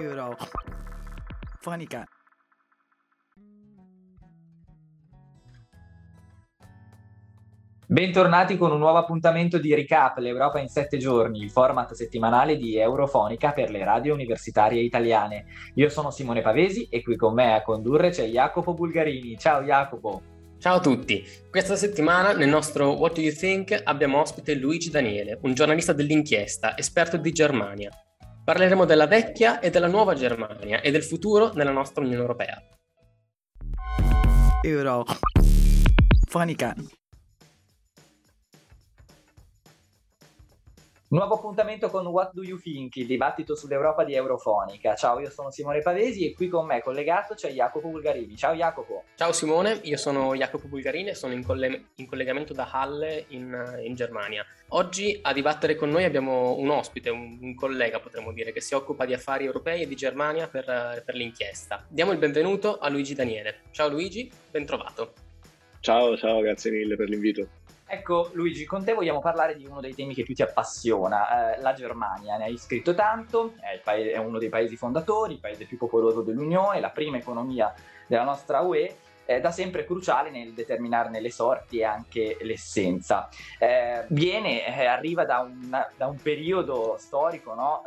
Eurofonica. Bentornati con un nuovo appuntamento di Recap, l'Europa in 7 giorni, il format settimanale di Eurofonica per le radio universitarie italiane. Io sono Simone Pavesi e qui con me a condurre c'è Jacopo Bulgarini. Ciao Jacopo! Ciao a tutti! Questa settimana nel nostro What Do You Think abbiamo ospite Luigi Daniele, un giornalista dell'inchiesta, esperto di Germania. Parleremo della vecchia e della nuova Germania e del futuro nella nostra Unione Europea. Eurofonica. Nuovo appuntamento con What Do You Think, il dibattito sull'Europa di Eurofonica. Ciao, io sono Simone Pavesi e qui con me collegato c'è Jacopo Bulgarini. Ciao Jacopo. Ciao Simone, io sono Jacopo Bulgarini e sono in collegamento da Halle in Germania. Oggi a dibattere con noi abbiamo un ospite, un collega potremmo dire, che si occupa di affari europei e di Germania per l'inchiesta. Diamo il benvenuto a Luigi Daniele. Ciao Luigi, ben trovato. Ciao, grazie mille per l'invito. Ecco Luigi, con te vogliamo parlare di uno dei temi che più ti appassiona, la Germania. Ne hai scritto tanto, è uno dei paesi fondatori, il paese più popoloso dell'Unione, la prima economia della nostra UE, da sempre cruciale nel determinarne le sorti e anche l'essenza. Arriva da un periodo storico, no?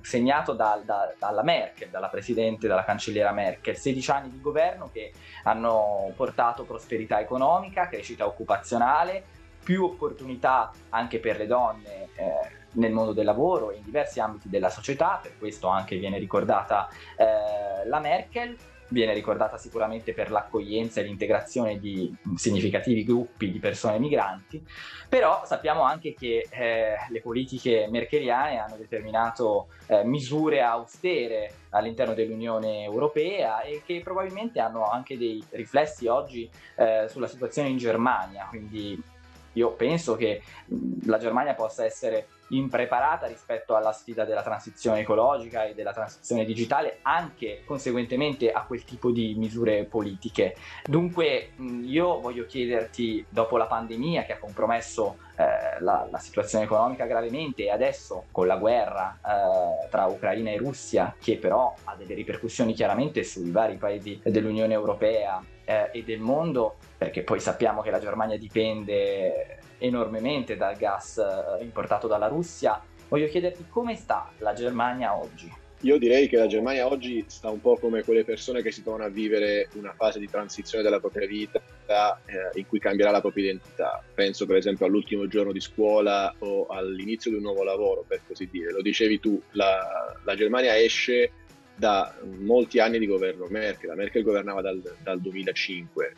Segnato dalla Merkel, dalla cancelliera Merkel, 16 anni di governo che hanno portato prosperità economica, crescita occupazionale, più opportunità anche per le donne nel mondo del lavoro e in diversi ambiti della società. Per questo anche viene ricordata la Merkel, viene ricordata sicuramente per l'accoglienza e l'integrazione di significativi gruppi di persone migranti, però sappiamo anche che le politiche merkeliane hanno determinato misure austere all'interno dell'Unione Europea e che probabilmente hanno anche dei riflessi oggi sulla situazione in Germania, quindi io penso che la Germania possa essere impreparata rispetto alla sfida della transizione ecologica e della transizione digitale, anche conseguentemente a quel tipo di misure politiche. Dunque io voglio chiederti, dopo la pandemia che ha compromesso la situazione economica gravemente e adesso con la guerra tra Ucraina e Russia, che però ha delle ripercussioni chiaramente sui vari paesi dell'Unione Europea e del mondo, perché poi sappiamo che la Germania dipende enormemente dal gas importato dalla Russia. Voglio chiederti come sta la Germania oggi? Io direi che la Germania oggi sta un po' come quelle persone che si trovano a vivere una fase di transizione della propria vita in cui cambierà la propria identità. Penso per esempio all'ultimo giorno di scuola o all'inizio di un nuovo lavoro, per così dire. Lo dicevi tu, la Germania esce da molti anni di governo Merkel. La Merkel governava dal 2005.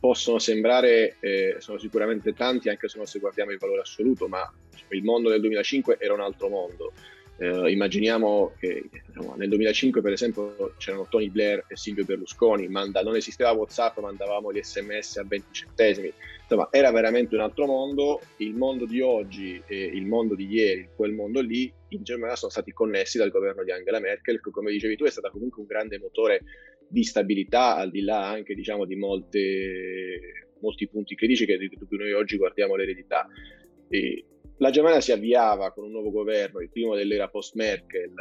Possono sembrare, sono sicuramente tanti, anche se non se guardiamo il valore assoluto, ma il mondo del 2005 era un altro mondo. Immaginiamo che nel 2005 per esempio c'erano Tony Blair e Silvio Berlusconi, non esisteva WhatsApp, mandavamo gli SMS a 20 centesimi, insomma era veramente un altro mondo. Il mondo di oggi e il mondo di ieri, quel mondo lì, in Germania sono stati connessi dal governo di Angela Merkel, che come dicevi tu è stata comunque un grande motore di stabilità, al di là anche di molti punti critici di cui noi oggi guardiamo l'eredità. E la Germania si avviava con un nuovo governo, il primo dell'era post-Merkel,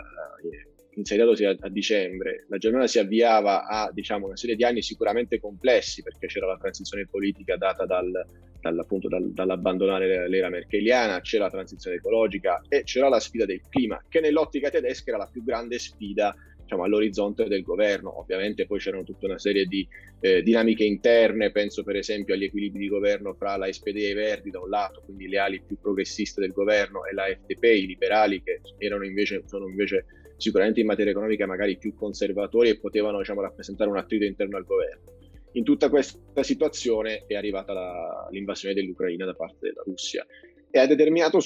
insediatosi a dicembre. La Germania si avviava a una serie di anni sicuramente complessi, perché c'era la transizione politica data dall'abbandonare l'era merkeliana, c'era la transizione ecologica e c'era la sfida del clima, che nell'ottica tedesca era la più grande sfida all'orizzonte del governo. Ovviamente poi c'erano tutta una serie di dinamiche interne, penso per esempio agli equilibri di governo fra la SPD e i Verdi da un lato, quindi le ali più progressiste del governo, e la FDP, i liberali, che sono invece sicuramente in materia economica magari più conservatori e potevano rappresentare un attrito interno al governo. In tutta questa situazione è arrivata l'invasione dell'Ucraina da parte della Russia e ha determinato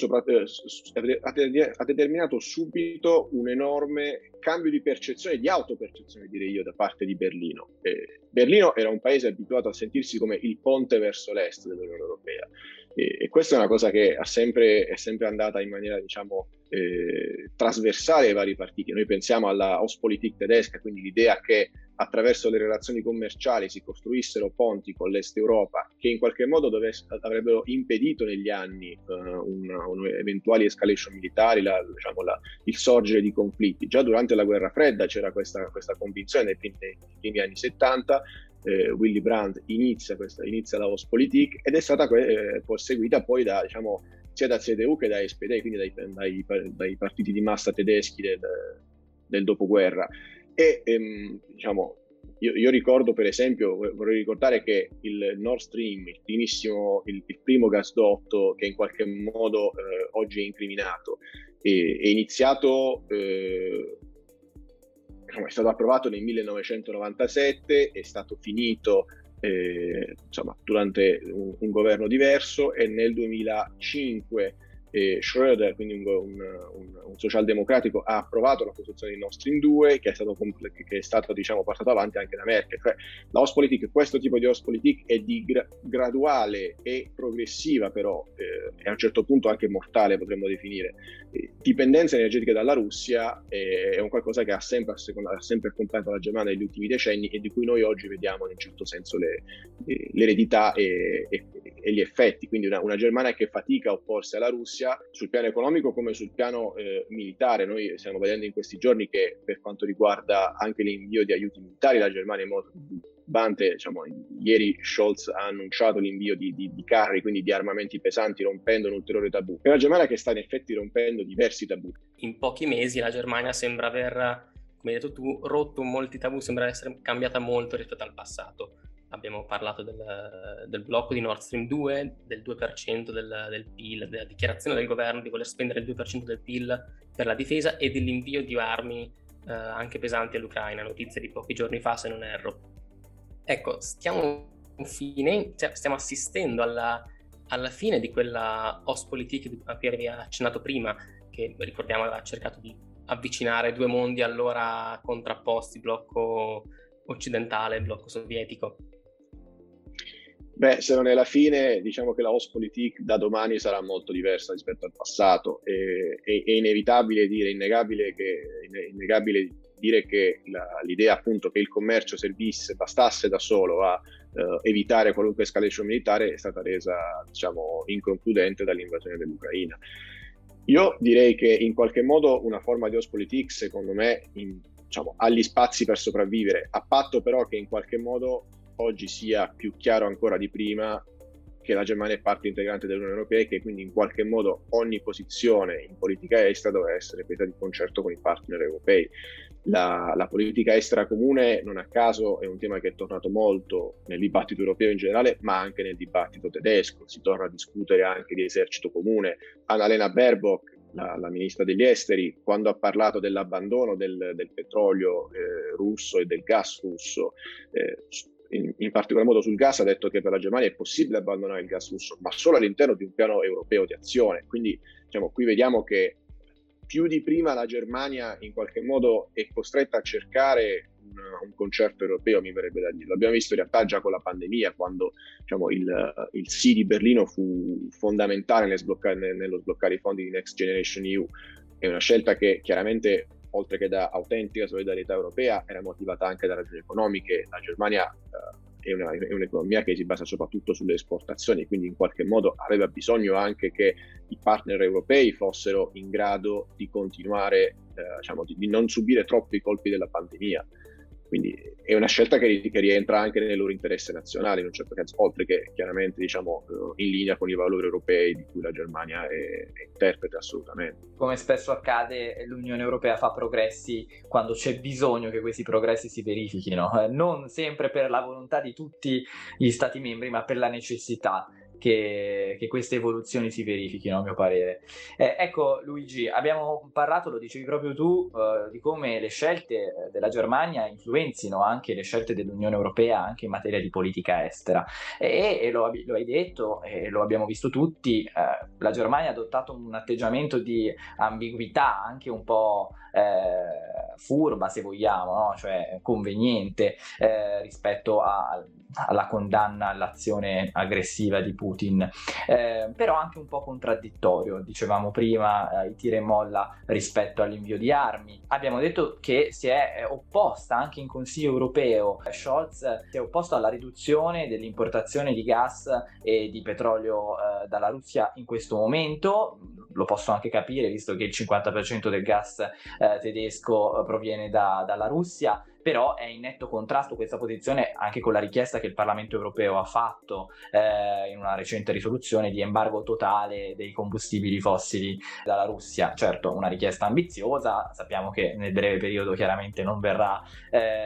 subito un enorme cambio di percezione, di autopercezione direi io, da parte di Berlino. Berlino era un paese abituato a sentirsi come il ponte verso l'est dell'Unione Europea e questa è una cosa che è sempre andata in maniera trasversale ai vari partiti. Noi pensiamo alla Ostpolitik tedesca, quindi l'idea che attraverso le relazioni commerciali si costruissero ponti con l'Est Europa che in qualche modo avrebbero impedito negli anni un'eventuale escalation militare, il sorgere di conflitti. Già durante la Guerra Fredda c'era questa convinzione nei primi anni 70. Willy Brandt inizia la Ostpolitik ed è stata seguita poi da sia da CDU che da SPD, quindi dai partiti di massa tedeschi del dopoguerra. E io ricordo, per esempio, vorrei ricordare che il Nord Stream, il primo gasdotto che in qualche modo oggi è incriminato, è iniziato, è stato approvato nel 1997, è stato finito durante un governo diverso, e nel 2005 Schroeder, quindi un socialdemocratico, ha approvato la costruzione di Nord Stream 2, che è stato portato avanti anche da Merkel. Cioè, la Ostpolitik, questo tipo di Ostpolitik è di graduale e progressiva, però è a un certo punto anche mortale, potremmo definire. Dipendenza energetica dalla Russia è un qualcosa che ha sempre accompagnato la Germania negli ultimi decenni e di cui noi oggi vediamo in un certo senso l'eredità e gli effetti. Quindi una Germania che fatica a opporsi alla Russia sul piano economico come sul piano militare. Noi stiamo vedendo in questi giorni che, per quanto riguarda anche l'invio di aiuti militari, la Germania è molto importante. Ieri Scholz ha annunciato l'invio di carri, quindi di armamenti pesanti, rompendo un ulteriore tabù. È una Germania che sta in effetti rompendo diversi tabù. In pochi mesi la Germania sembra aver, come hai detto tu, rotto molti tabù, sembra essere cambiata molto rispetto al passato. Abbiamo parlato del blocco di Nord Stream 2, del 2% del PIL, della dichiarazione del governo di voler spendere il 2% del PIL per la difesa e dell'invio di armi anche pesanti all'Ucraina, notizia di pochi giorni fa se non erro. Ecco, stiamo assistendo alla fine di quella Ostpolitik a cui avevi accennato prima, che ricordiamo aveva cercato di avvicinare due mondi allora contrapposti, blocco occidentale, blocco sovietico. Se non è la fine, che la Ostpolitik da domani sarà molto diversa rispetto al passato. È inevitabile dire, innegabile dire che l'idea appunto che il commercio bastasse da solo a evitare qualunque escalation militare è stata resa inconcludente dall'invasione dell'Ucraina. Io direi che in qualche modo una forma di Ostpolitik, secondo me, ha gli spazi per sopravvivere, a patto però che in qualche modo oggi sia più chiaro ancora di prima che la Germania è parte integrante dell'Unione Europea e che quindi in qualche modo ogni posizione in politica estera dovrà essere presa di concerto con i partner europei. La politica estera comune, non a caso, è un tema che è tornato molto nel dibattito europeo in generale, ma anche nel dibattito tedesco. Si torna a discutere anche di esercito comune. Annalena Baerbock, la ministra degli esteri, quando ha parlato dell'abbandono del petrolio russo e del gas russo, in particolar modo sul gas, ha detto che per la Germania è possibile abbandonare il gas russo, ma solo all'interno di un piano europeo di azione. Quindi qui vediamo che più di prima la Germania in qualche modo è costretta a cercare un concerto europeo, mi verrebbe da dire. L'abbiamo visto in realtà già con la pandemia, quando il sì di Berlino fu fondamentale nello sbloccare i fondi di Next Generation EU. È una scelta che chiaramente, oltre che da autentica solidarietà europea, era motivata anche da ragioni economiche. La Germania è un'economia che si basa soprattutto sulle esportazioni, quindi in qualche modo aveva bisogno anche che i partner europei fossero in grado di continuare, di non subire troppi colpi della pandemia. Quindi è una scelta che rientra anche nel loro interesse nazionale, in un certo senso, oltre che chiaramente in linea con i valori europei di cui la Germania è interprete assolutamente. Come spesso accade, l'Unione Europea fa progressi quando c'è bisogno che questi progressi si verifichino, non sempre per la volontà di tutti gli Stati membri, ma per la necessità che queste evoluzioni si verifichino, a mio parere. Ecco Luigi, abbiamo parlato, lo dicevi proprio tu, di come le scelte della Germania influenzino anche le scelte dell'Unione Europea anche in materia di politica estera, e lo hai detto e lo abbiamo visto tutti, la Germania ha adottato un atteggiamento di ambiguità anche un po' furba, se vogliamo, no? Cioè conveniente rispetto alla condanna all'azione aggressiva di Putin, però anche un po' contraddittorio, dicevamo prima, i tira e molla rispetto all'invio di armi. Abbiamo detto che si è opposta anche in Consiglio europeo, Scholz si è opposto alla riduzione dell'importazione di gas e di petrolio dalla Russia in questo momento. Lo posso anche capire, visto che il 50% del gas tedesco proviene dalla Russia, però è in netto contrasto questa posizione anche con la richiesta che il Parlamento europeo ha fatto in una recente risoluzione di embargo totale dei combustibili fossili dalla Russia. Certo, una richiesta ambiziosa, sappiamo che nel breve periodo chiaramente non verrà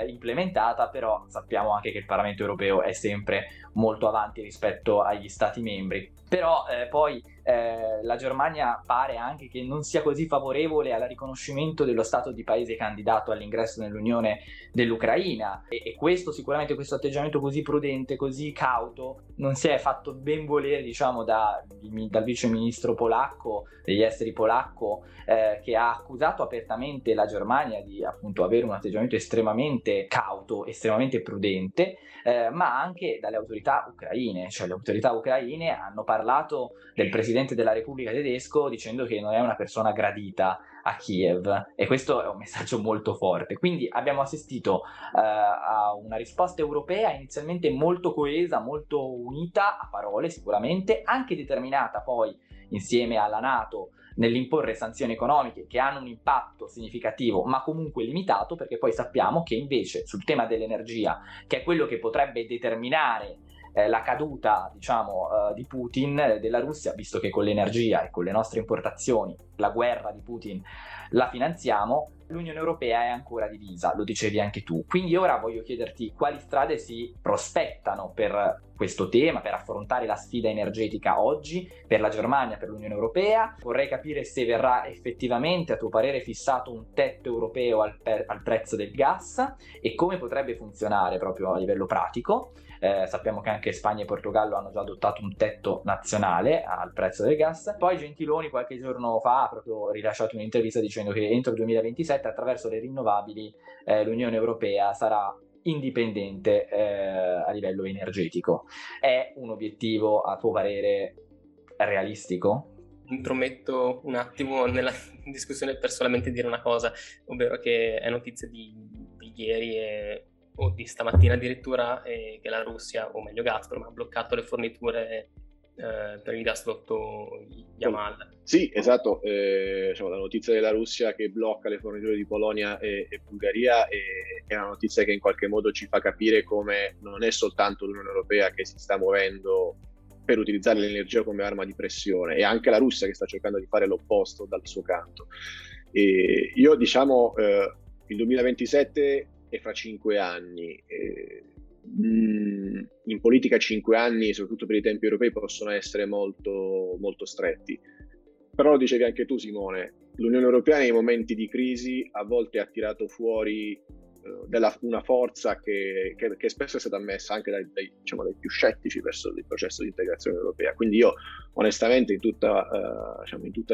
implementata, però sappiamo anche che il Parlamento europeo è sempre molto avanti rispetto agli Stati membri. Però poi la Germania pare anche che non sia così favorevole al riconoscimento dello stato di paese candidato all'ingresso nell'Unione dell'Ucraina, e questo sicuramente, questo atteggiamento così prudente, così cauto, non si è fatto ben volere, diciamo, dal viceministro polacco degli esteri polacco, che ha accusato apertamente la Germania di, appunto, avere un atteggiamento estremamente cauto, estremamente prudente, ma anche dalle autorità ucraine. Cioè, le autorità ucraine hanno parlato del presidente della Repubblica tedesco dicendo che non è una persona gradita a Kiev, e questo è un messaggio molto forte. Quindi abbiamo assistito a una risposta europea inizialmente molto coesa, molto unita a parole sicuramente, anche determinata poi insieme alla NATO nell'imporre sanzioni economiche che hanno un impatto significativo ma comunque limitato, perché poi sappiamo che invece sul tema dell'energia, che è quello che potrebbe determinare la caduta, diciamo, di Putin, della Russia, visto che con l'energia e con le nostre importazioni la guerra di Putin la finanziamo, l'Unione Europea è ancora divisa, lo dicevi anche tu. Quindi ora voglio chiederti quali strade si prospettano per questo tema, per affrontare la sfida energetica oggi, per la Germania, per l'Unione Europea. Vorrei capire se verrà effettivamente, a tuo parere, fissato un tetto europeo al prezzo del gas, e come potrebbe funzionare proprio a livello pratico. Sappiamo che anche Spagna e Portogallo hanno già adottato un tetto nazionale al prezzo del gas. Poi Gentiloni qualche giorno fa ha proprio rilasciato un'intervista dicendo che entro il 2027 attraverso le rinnovabili l'Unione Europea sarà indipendente a livello energetico. È un obiettivo, a tuo parere, realistico? Intrometto un attimo nella discussione per solamente dire una cosa, ovvero che è notizia di ieri o di stamattina addirittura, che la Russia, o meglio Gazprom, ha bloccato le forniture per il gasdotto Yamal. Sì, esatto, diciamo, la notizia della Russia che blocca le forniture di Polonia e Bulgaria è una notizia che in qualche modo ci fa capire come non è soltanto l'Unione Europea che si sta muovendo per utilizzare l'energia come arma di pressione, e anche la Russia che sta cercando di fare l'opposto dal suo canto. E io, diciamo, il 2027 e fra 5 anni, in politica 5 anni, soprattutto per i tempi europei, possono essere molto molto stretti, però lo dicevi anche tu, Simone, l'Unione Europea nei momenti di crisi a volte ha tirato fuori una forza che spesso è stata ammessa anche dai più scettici verso il processo di integrazione europea. Quindi io onestamente, in tutta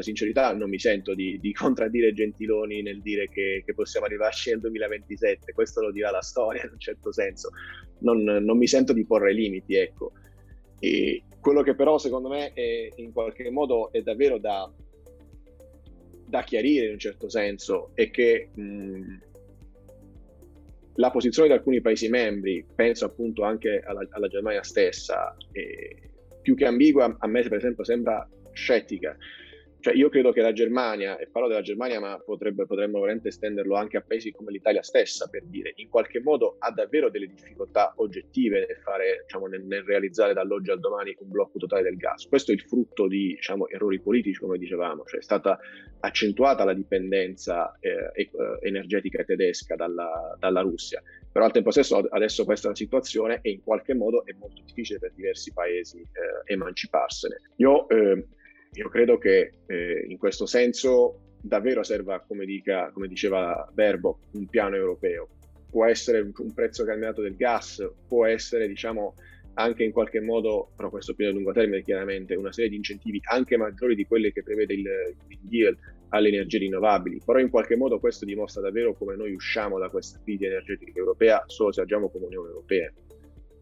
sincerità, non mi sento di contraddire Gentiloni nel dire che possiamo arrivarci nel 2027, questo lo dirà la storia in un certo senso, non mi sento di porre limiti, ecco. E quello che però secondo me è, in qualche modo è davvero da chiarire in un certo senso, è che la posizione di alcuni Paesi membri, penso appunto anche alla Germania stessa, più che ambigua, a me per esempio sembra scettica. Cioè, io credo che la Germania, e parlo della Germania ma potremmo veramente estenderlo anche a Paesi come l'Italia stessa, per dire, in qualche modo ha davvero delle difficoltà oggettive nel realizzare dall'oggi al domani un blocco totale del gas. Questo è il frutto di errori politici, come dicevamo, cioè è stata accentuata la dipendenza energetica tedesca dalla Russia, però al tempo stesso adesso questa è una situazione e in qualche modo è molto difficile per diversi Paesi emanciparsene. Io credo che in questo senso davvero serva, come diceva Baerbock, un piano europeo. Può essere un prezzo calmierato del gas, può essere anche in qualche modo, però questo più a lungo termine chiaramente, una serie di incentivi anche maggiori di quelli che prevede il Green Deal alle energie rinnovabili, però in qualche modo questo dimostra davvero come noi usciamo da questa crisi energetica europea solo se agiamo come Unione Europea.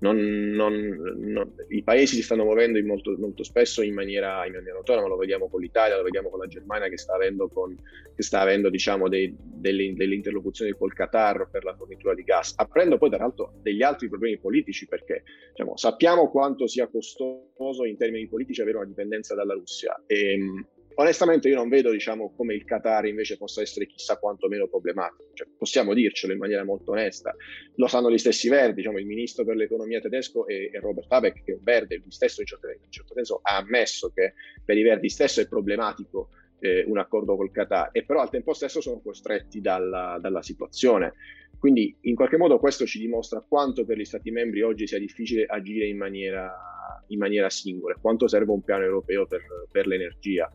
I paesi si stanno muovendo molto spesso in maniera autonoma, lo vediamo con l'Italia, lo vediamo con la Germania che sta avendo diciamo delle interlocuzioni col Qatar per la fornitura di gas, aprendo poi dall'altro degli altri problemi politici, perché diciamo, sappiamo quanto sia costoso in termini politici avere una dipendenza dalla Russia e onestamente io non vedo diciamo come il Qatar invece possa essere chissà quanto meno problematico, cioè, possiamo dircelo in maniera molto onesta, lo sanno gli stessi verdi, diciamo, il ministro per l'economia tedesco è Robert Habeck, che è un verde, lui stesso in certo senso ha ammesso che per i verdi stesso è problematico un accordo col Qatar, e però al tempo stesso sono costretti dalla situazione. Quindi in qualche modo questo ci dimostra quanto per gli Stati membri oggi sia difficile agire in maniera singola, quanto serve un piano europeo per l'energia.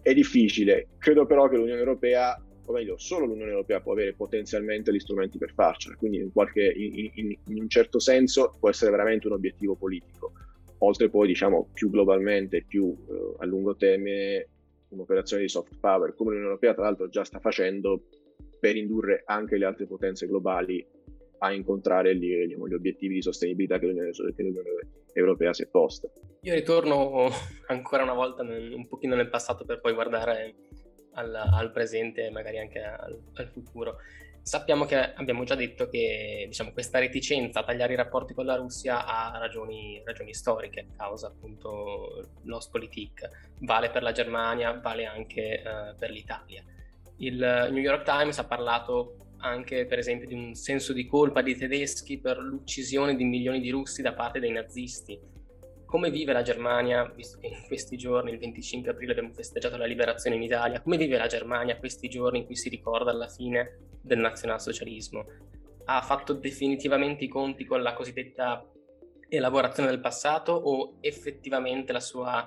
È difficile, credo però che l'Unione Europea, o meglio solo l'Unione Europea può avere potenzialmente gli strumenti per farcela, quindi in un certo senso può essere veramente un obiettivo politico, oltre poi diciamo più globalmente, più a lungo termine un'operazione di soft power, come l'Unione Europea tra l'altro già sta facendo per indurre anche le altre potenze globali a incontrare gli obiettivi di sostenibilità che l'Unione Europea si è posta. Io ritorno ancora una volta un pochino nel passato per poi guardare al presente e magari anche al futuro. Sappiamo che abbiamo già detto che diciamo, questa reticenza a tagliare i rapporti con la Russia ha ragioni storiche, causa appunto l'Ostpolitik, vale per la Germania, vale anche per l'Italia. Il New York Times ha parlato anche per esempio di un senso di colpa dei tedeschi per l'uccisione di milioni di russi da parte dei nazisti. Come vive la Germania, visto che in questi giorni, il 25 aprile abbiamo festeggiato la liberazione in Italia, come vive la Germania questi giorni in cui si ricorda la fine del nazionalsocialismo? Ha fatto definitivamente i conti con la cosiddetta elaborazione del passato o effettivamente la sua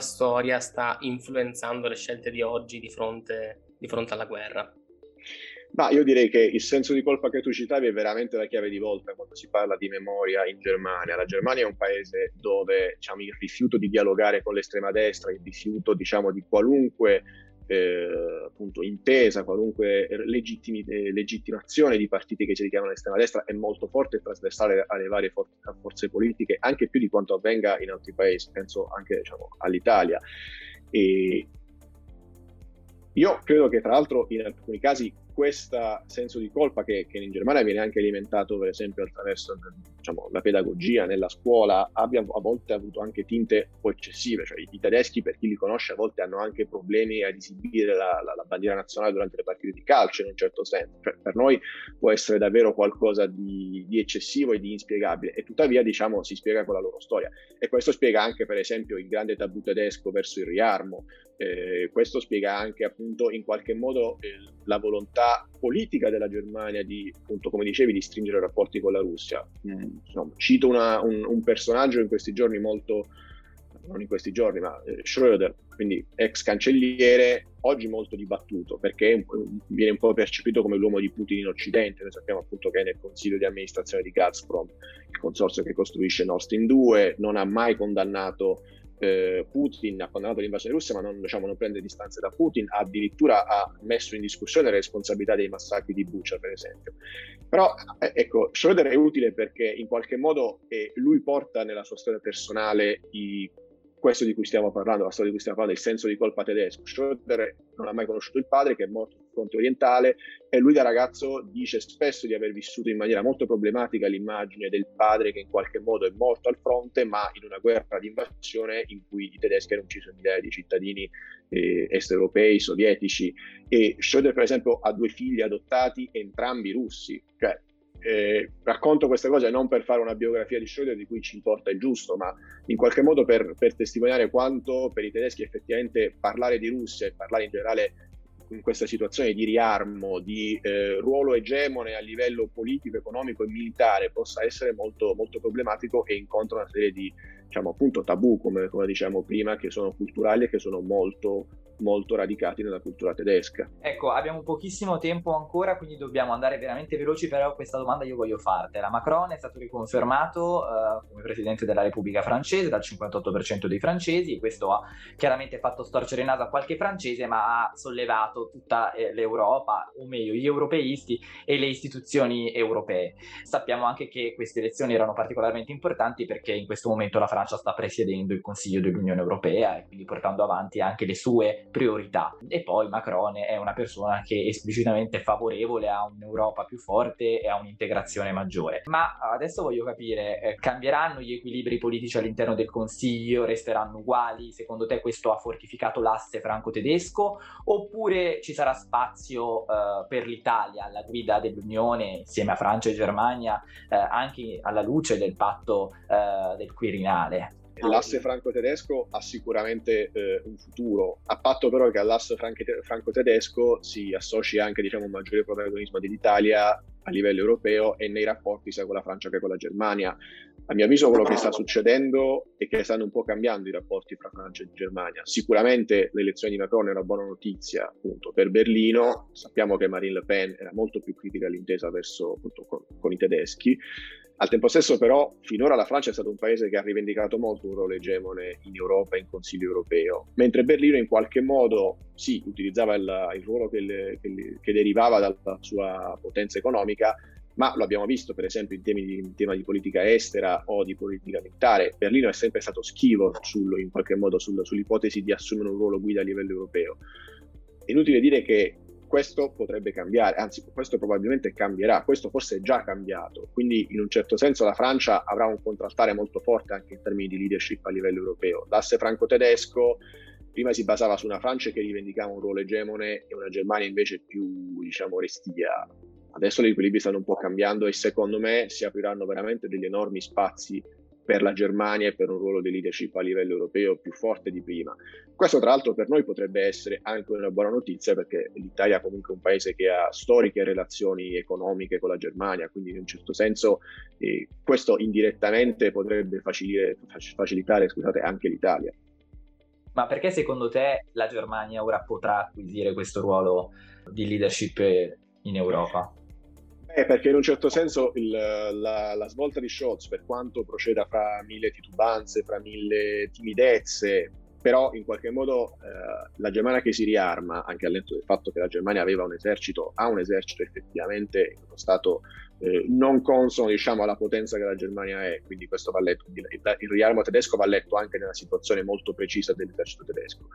storia sta influenzando le scelte di oggi di fronte alla guerra? Ma io direi che il senso di colpa che tu citavi è veramente la chiave di volta quando si parla di memoria in Germania. La Germania è un paese dove diciamo, il rifiuto di dialogare con l'estrema destra, il rifiuto diciamo, di qualunque appunto intesa, qualunque legittimazione di partiti che si richiamano all'estrema destra è molto forte e trasversale alle varie forze politiche, anche più di quanto avvenga in altri paesi, penso anche diciamo, all'Italia. E io credo che tra l'altro in alcuni casi questo senso di colpa che in Germania viene anche alimentato per esempio attraverso diciamo, la pedagogia nella scuola abbia a volte avuto anche tinte un po' eccessive, cioè i tedeschi per chi li conosce a volte hanno anche problemi ad esibire la bandiera nazionale durante le partite di calcio in un certo senso, cioè, per noi può essere davvero qualcosa di eccessivo e di inspiegabile e tuttavia diciamo si spiega con la loro storia e questo spiega anche per esempio il grande tabù tedesco verso il riarmo, questo spiega anche appunto in qualche modo la volontà politica della Germania di appunto come dicevi di stringere rapporti con la Russia. Insomma, cito un personaggio in questi giorni molto non in questi giorni ma Schroeder, quindi ex cancelliere oggi molto dibattuto perché viene un po' percepito come l'uomo di Putin in Occidente. Noi sappiamo appunto che è nel consiglio di amministrazione di Gazprom, il consorzio che costruisce Nord Stream 2, non ha mai condannato Putin, ha condannato l'invasione russa ma non, diciamo, non prende distanze da Putin, addirittura ha messo in discussione la responsabilità dei massacri di Bucha per esempio. Però ecco, Schröder è utile perché in qualche modo lui porta nella sua storia personale questo di cui stiamo parlando, la storia di cui stiamo parlando, il senso di colpa tedesco. Schröder non ha mai conosciuto il padre che è morto sul fronte orientale e lui da ragazzo dice spesso di aver vissuto in maniera molto problematica l'immagine del padre che in qualche modo è morto al fronte ma in una guerra di invasione in cui i tedeschi hanno ucciso migliaia di cittadini est-europei, sovietici, e Schröder per esempio ha 2 figli adottati entrambi russi, cioè racconto queste cose non per fare una biografia di Schröder di cui ci importa il giusto ma in qualche modo per testimoniare quanto per i tedeschi effettivamente parlare di Russia e parlare in generale in questa situazione di riarmo, di ruolo egemone a livello politico, economico e militare possa essere molto, molto problematico e incontra una serie di diciamo appunto tabù come dicevamo prima che sono culturali e che sono molto molto radicati nella cultura tedesca. Ecco, abbiamo pochissimo tempo ancora, quindi dobbiamo andare veramente veloci, però questa domanda io voglio fartela. Macron è stato riconfermato come presidente della Repubblica francese dal 58% dei francesi. Questo ha chiaramente fatto storcere il naso a qualche francese, ma ha sollevato tutta l'Europa, o meglio gli europeisti e le istituzioni europee. Sappiamo anche che queste elezioni erano particolarmente importanti perché in questo momento la Francia sta presiedendo il Consiglio dell'Unione Europea e quindi portando avanti anche le sue priorità. E poi Macron è una persona che è esplicitamente favorevole a un'Europa più forte e a un'integrazione maggiore. Ma adesso voglio capire, cambieranno gli equilibri politici all'interno del Consiglio? Resteranno uguali? Secondo te questo ha fortificato l'asse franco-tedesco? Oppure ci sarà spazio per l'Italia alla guida dell'Unione insieme a Francia e Germania, anche alla luce del patto del Quirinale? L'asse franco-tedesco ha sicuramente un futuro, a patto però che all'asse franco-tedesco si associ anche, diciamo, un maggiore protagonismo dell'Italia a livello europeo e nei rapporti sia con la Francia che con la Germania. A mio avviso quello che sta succedendo è che stanno un po' cambiando i rapporti fra Francia e Germania. Sicuramente l'elezione di Macron è una buona notizia, appunto, per Berlino. Sappiamo che Marine Le Pen era molto più critica all'intesa verso, appunto, con i tedeschi. Al tempo stesso però finora la Francia è stato un paese che ha rivendicato molto un ruolo egemone in Europa e in Consiglio europeo, mentre Berlino in qualche modo sì utilizzava il ruolo che derivava dalla sua potenza economica, ma lo abbiamo visto per esempio in tema di politica estera o di politica militare. Berlino è sempre stato schivo sull'ipotesi di assumere un ruolo guida a livello europeo. È inutile dire che questo potrebbe cambiare, anzi questo probabilmente cambierà, questo forse è già cambiato, quindi in un certo senso la Francia avrà un contraltare molto forte anche in termini di leadership a livello europeo. L'asse franco-tedesco prima si basava su una Francia che rivendicava un ruolo egemone e una Germania invece più, diciamo, restia. Adesso gli equilibri stanno un po' cambiando e secondo me si apriranno veramente degli enormi spazi per la Germania e per un ruolo di leadership a livello europeo più forte di prima. Questo tra l'altro per noi potrebbe essere anche una buona notizia, perché l'Italia è comunque un paese che ha storiche relazioni economiche con la Germania, quindi in un certo senso questo indirettamente potrebbe facilitare anche l'Italia. Ma perché secondo te la Germania ora potrà acquisire questo ruolo di leadership in Europa? Perché in un certo senso la svolta di Scholz, per quanto proceda fra mille titubanze, fra mille timidezze, però in qualche modo la Germania che si riarma, anche all'interno del fatto che la Germania aveva un esercito effettivamente in uno stato non consono, diciamo, alla potenza che la Germania è, quindi questo va letto, il riarmo tedesco va letto anche nella situazione molto precisa dell'esercito tedesco.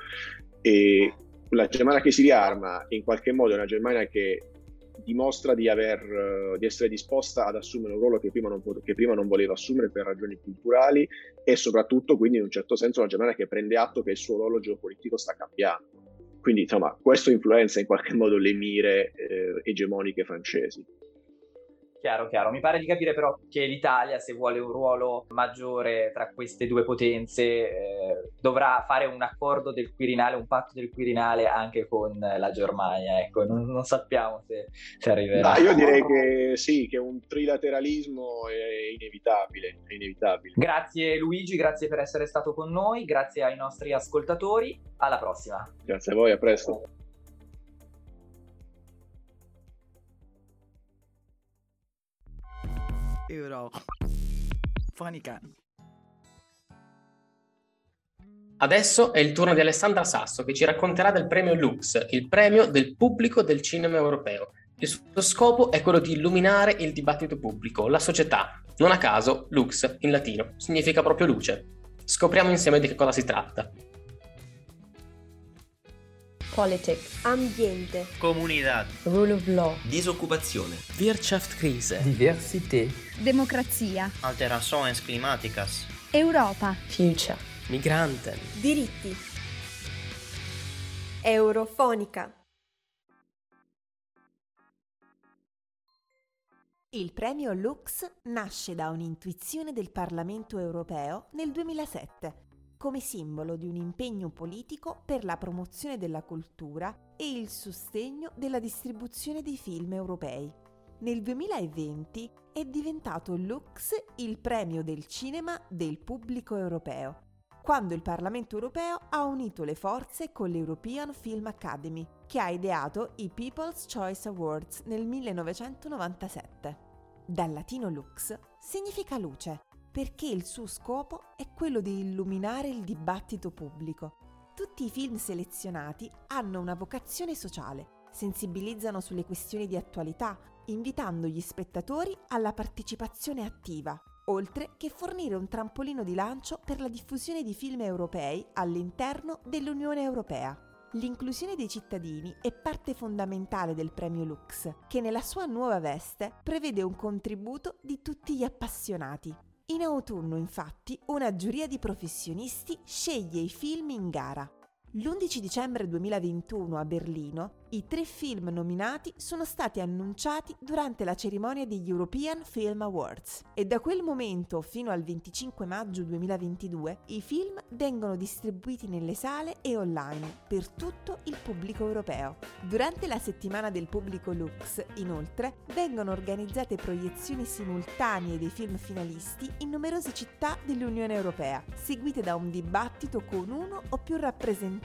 E la Germania che si riarma in qualche modo è una Germania che dimostra di essere disposta ad assumere un ruolo che prima non voleva assumere per ragioni culturali, e soprattutto quindi in un certo senso una Germania che prende atto che il suo ruolo geopolitico sta cambiando. Quindi insomma questo influenza in qualche modo le mire egemoniche francesi. Chiaro. Mi pare di capire però che l'Italia, se vuole un ruolo maggiore tra queste due potenze, dovrà fare un accordo del Quirinale, un patto del Quirinale anche con la Germania. Ecco, non sappiamo se arriverà. No, io direi che sì, che un trilateralismo è inevitabile. Grazie Luigi, grazie per essere stato con noi, grazie ai nostri ascoltatori. Alla prossima. Grazie a voi, a presto. Eurofonica. Adesso è il turno di Alessandra Sasso, che ci racconterà del premio Lux, il premio del pubblico del cinema europeo. Il suo scopo è quello di illuminare il dibattito pubblico, la società. Non a caso Lux in latino significa proprio luce. Scopriamo insieme di che cosa si tratta. Politik, ambiente, comunità, rule of law, disoccupazione, Wirtschaftskrise, diversità, democrazia, alterações climáticas, Europa, future, migranten, diritti. Eurofonica. Il premio Lux nasce da un'intuizione del Parlamento europeo nel 2007. Come simbolo di un impegno politico per la promozione della cultura e il sostegno della distribuzione dei film europei. Nel 2020 è diventato Lux il premio del cinema del pubblico europeo, quando il Parlamento europeo ha unito le forze con l'European Film Academy, che ha ideato i People's Choice Awards nel 1997. Dal latino lux significa luce, perché il suo scopo è quello di illuminare il dibattito pubblico. Tutti i film selezionati hanno una vocazione sociale, sensibilizzano sulle questioni di attualità, invitando gli spettatori alla partecipazione attiva, oltre che fornire un trampolino di lancio per la diffusione di film europei all'interno dell'Unione Europea. L'inclusione dei cittadini è parte fondamentale del premio Lux, che nella sua nuova veste prevede un contributo di tutti gli appassionati. In autunno, infatti, una giuria di professionisti sceglie i film in gara. L'11 dicembre 2021 a Berlino, i 3 film nominati sono stati annunciati durante la cerimonia degli European Film Awards e da quel momento fino al 25 maggio 2022 i film vengono distribuiti nelle sale e online per tutto il pubblico europeo. Durante la settimana del pubblico Lux, inoltre, vengono organizzate proiezioni simultanee dei film finalisti in numerose città dell'Unione Europea, seguite da un dibattito con uno o più rappresentanti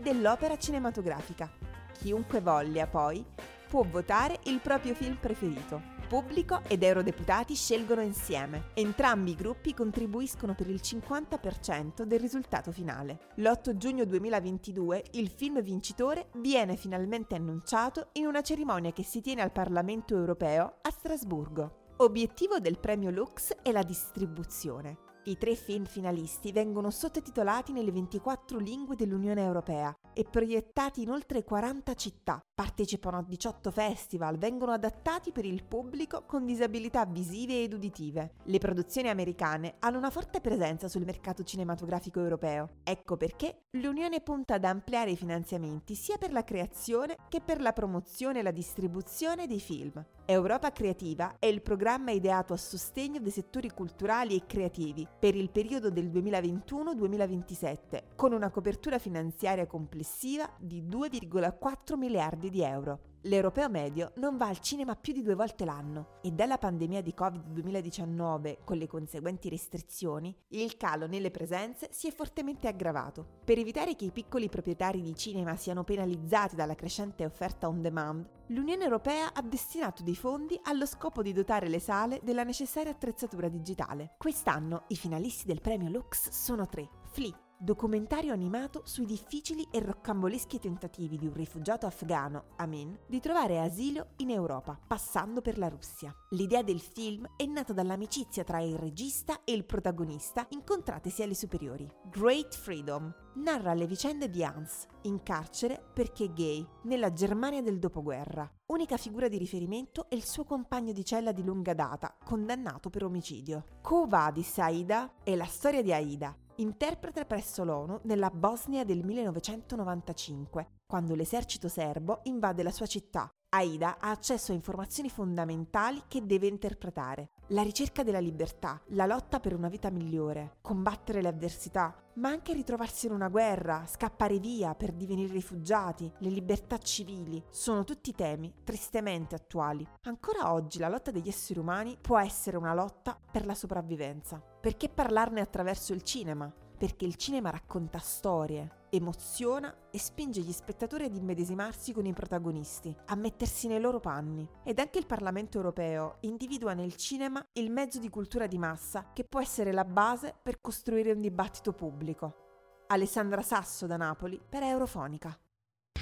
dell'opera cinematografica. Chiunque voglia, poi, può votare il proprio film preferito. Pubblico ed eurodeputati scelgono insieme. Entrambi i gruppi contribuiscono per il 50% del risultato finale. L'8 giugno 2022 il film vincitore viene finalmente annunciato in una cerimonia che si tiene al Parlamento europeo a Strasburgo. Obiettivo del premio Lux è la distribuzione. I 3 film finalisti vengono sottotitolati nelle 24 lingue dell'Unione Europea e proiettati in oltre 40 città. Partecipano a 18 festival, vengono adattati per il pubblico con disabilità visive ed uditive. Le produzioni americane hanno una forte presenza sul mercato cinematografico europeo. Ecco perché l'Unione punta ad ampliare i finanziamenti sia per la creazione che per la promozione e la distribuzione dei film. Europa Creativa è il programma ideato a sostegno dei settori culturali e creativi per il periodo del 2021-2027, con una copertura finanziaria complessiva di 2,4 miliardi di euro. L'europeo medio non va al cinema più di 2 volte l'anno e dalla pandemia di Covid-19, con le conseguenti restrizioni, il calo nelle presenze si è fortemente aggravato. Per evitare che i piccoli proprietari di cinema siano penalizzati dalla crescente offerta on demand, l'Unione Europea ha destinato dei fondi allo scopo di dotare le sale della necessaria attrezzatura digitale. Quest'anno i finalisti del premio Lux sono 3. Flea, documentario animato sui difficili e roccamboleschi tentativi di un rifugiato afghano, Amin, di trovare asilo in Europa, passando per la Russia. L'idea del film è nata dall'amicizia tra il regista e il protagonista incontratesi alle superiori. Great Freedom narra le vicende di Hans, in carcere perché gay, nella Germania del dopoguerra. Unica figura di riferimento è il suo compagno di cella di lunga data, condannato per omicidio. Quo Vadis Aida è la storia di Aida, interpreta presso l'ONU nella Bosnia del 1995, quando l'esercito serbo invade la sua città. Aida ha accesso a informazioni fondamentali che deve interpretare. La ricerca della libertà, la lotta per una vita migliore, combattere le avversità, ma anche ritrovarsi in una guerra, scappare via per divenire rifugiati, le libertà civili, sono tutti temi tristemente attuali. Ancora oggi la lotta degli esseri umani può essere una lotta per la sopravvivenza. Perché parlarne attraverso il cinema? Perché il cinema racconta storie, emoziona e spinge gli spettatori ad immedesimarsi con i protagonisti, a mettersi nei loro panni. Ed anche il Parlamento europeo individua nel cinema il mezzo di cultura di massa che può essere la base per costruire un dibattito pubblico. Alessandra Sasso da Napoli per Eurofonica.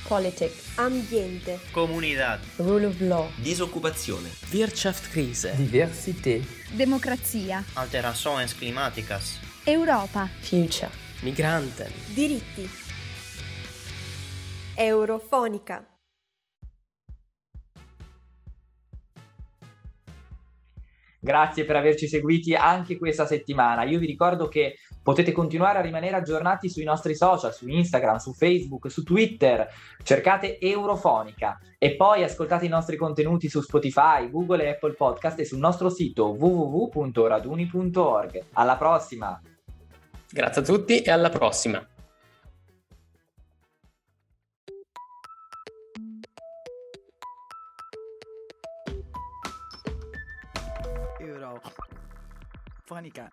Politik, ambiente, comunità, rule of law, disoccupazione, Wirtschaftskrise, diversità, democrazia, alterações climáticas, Europa, future, migranten, diritti. Eurofonica. Grazie per averci seguiti anche questa settimana. Io vi ricordo che potete continuare a rimanere aggiornati sui nostri social, su Instagram, su Facebook, su Twitter. Cercate Eurofonica e poi ascoltate i nostri contenuti su Spotify, Google e Apple Podcast e sul nostro sito www.raduni.org. Alla prossima! Grazie a tutti e alla prossima! Eurofonica.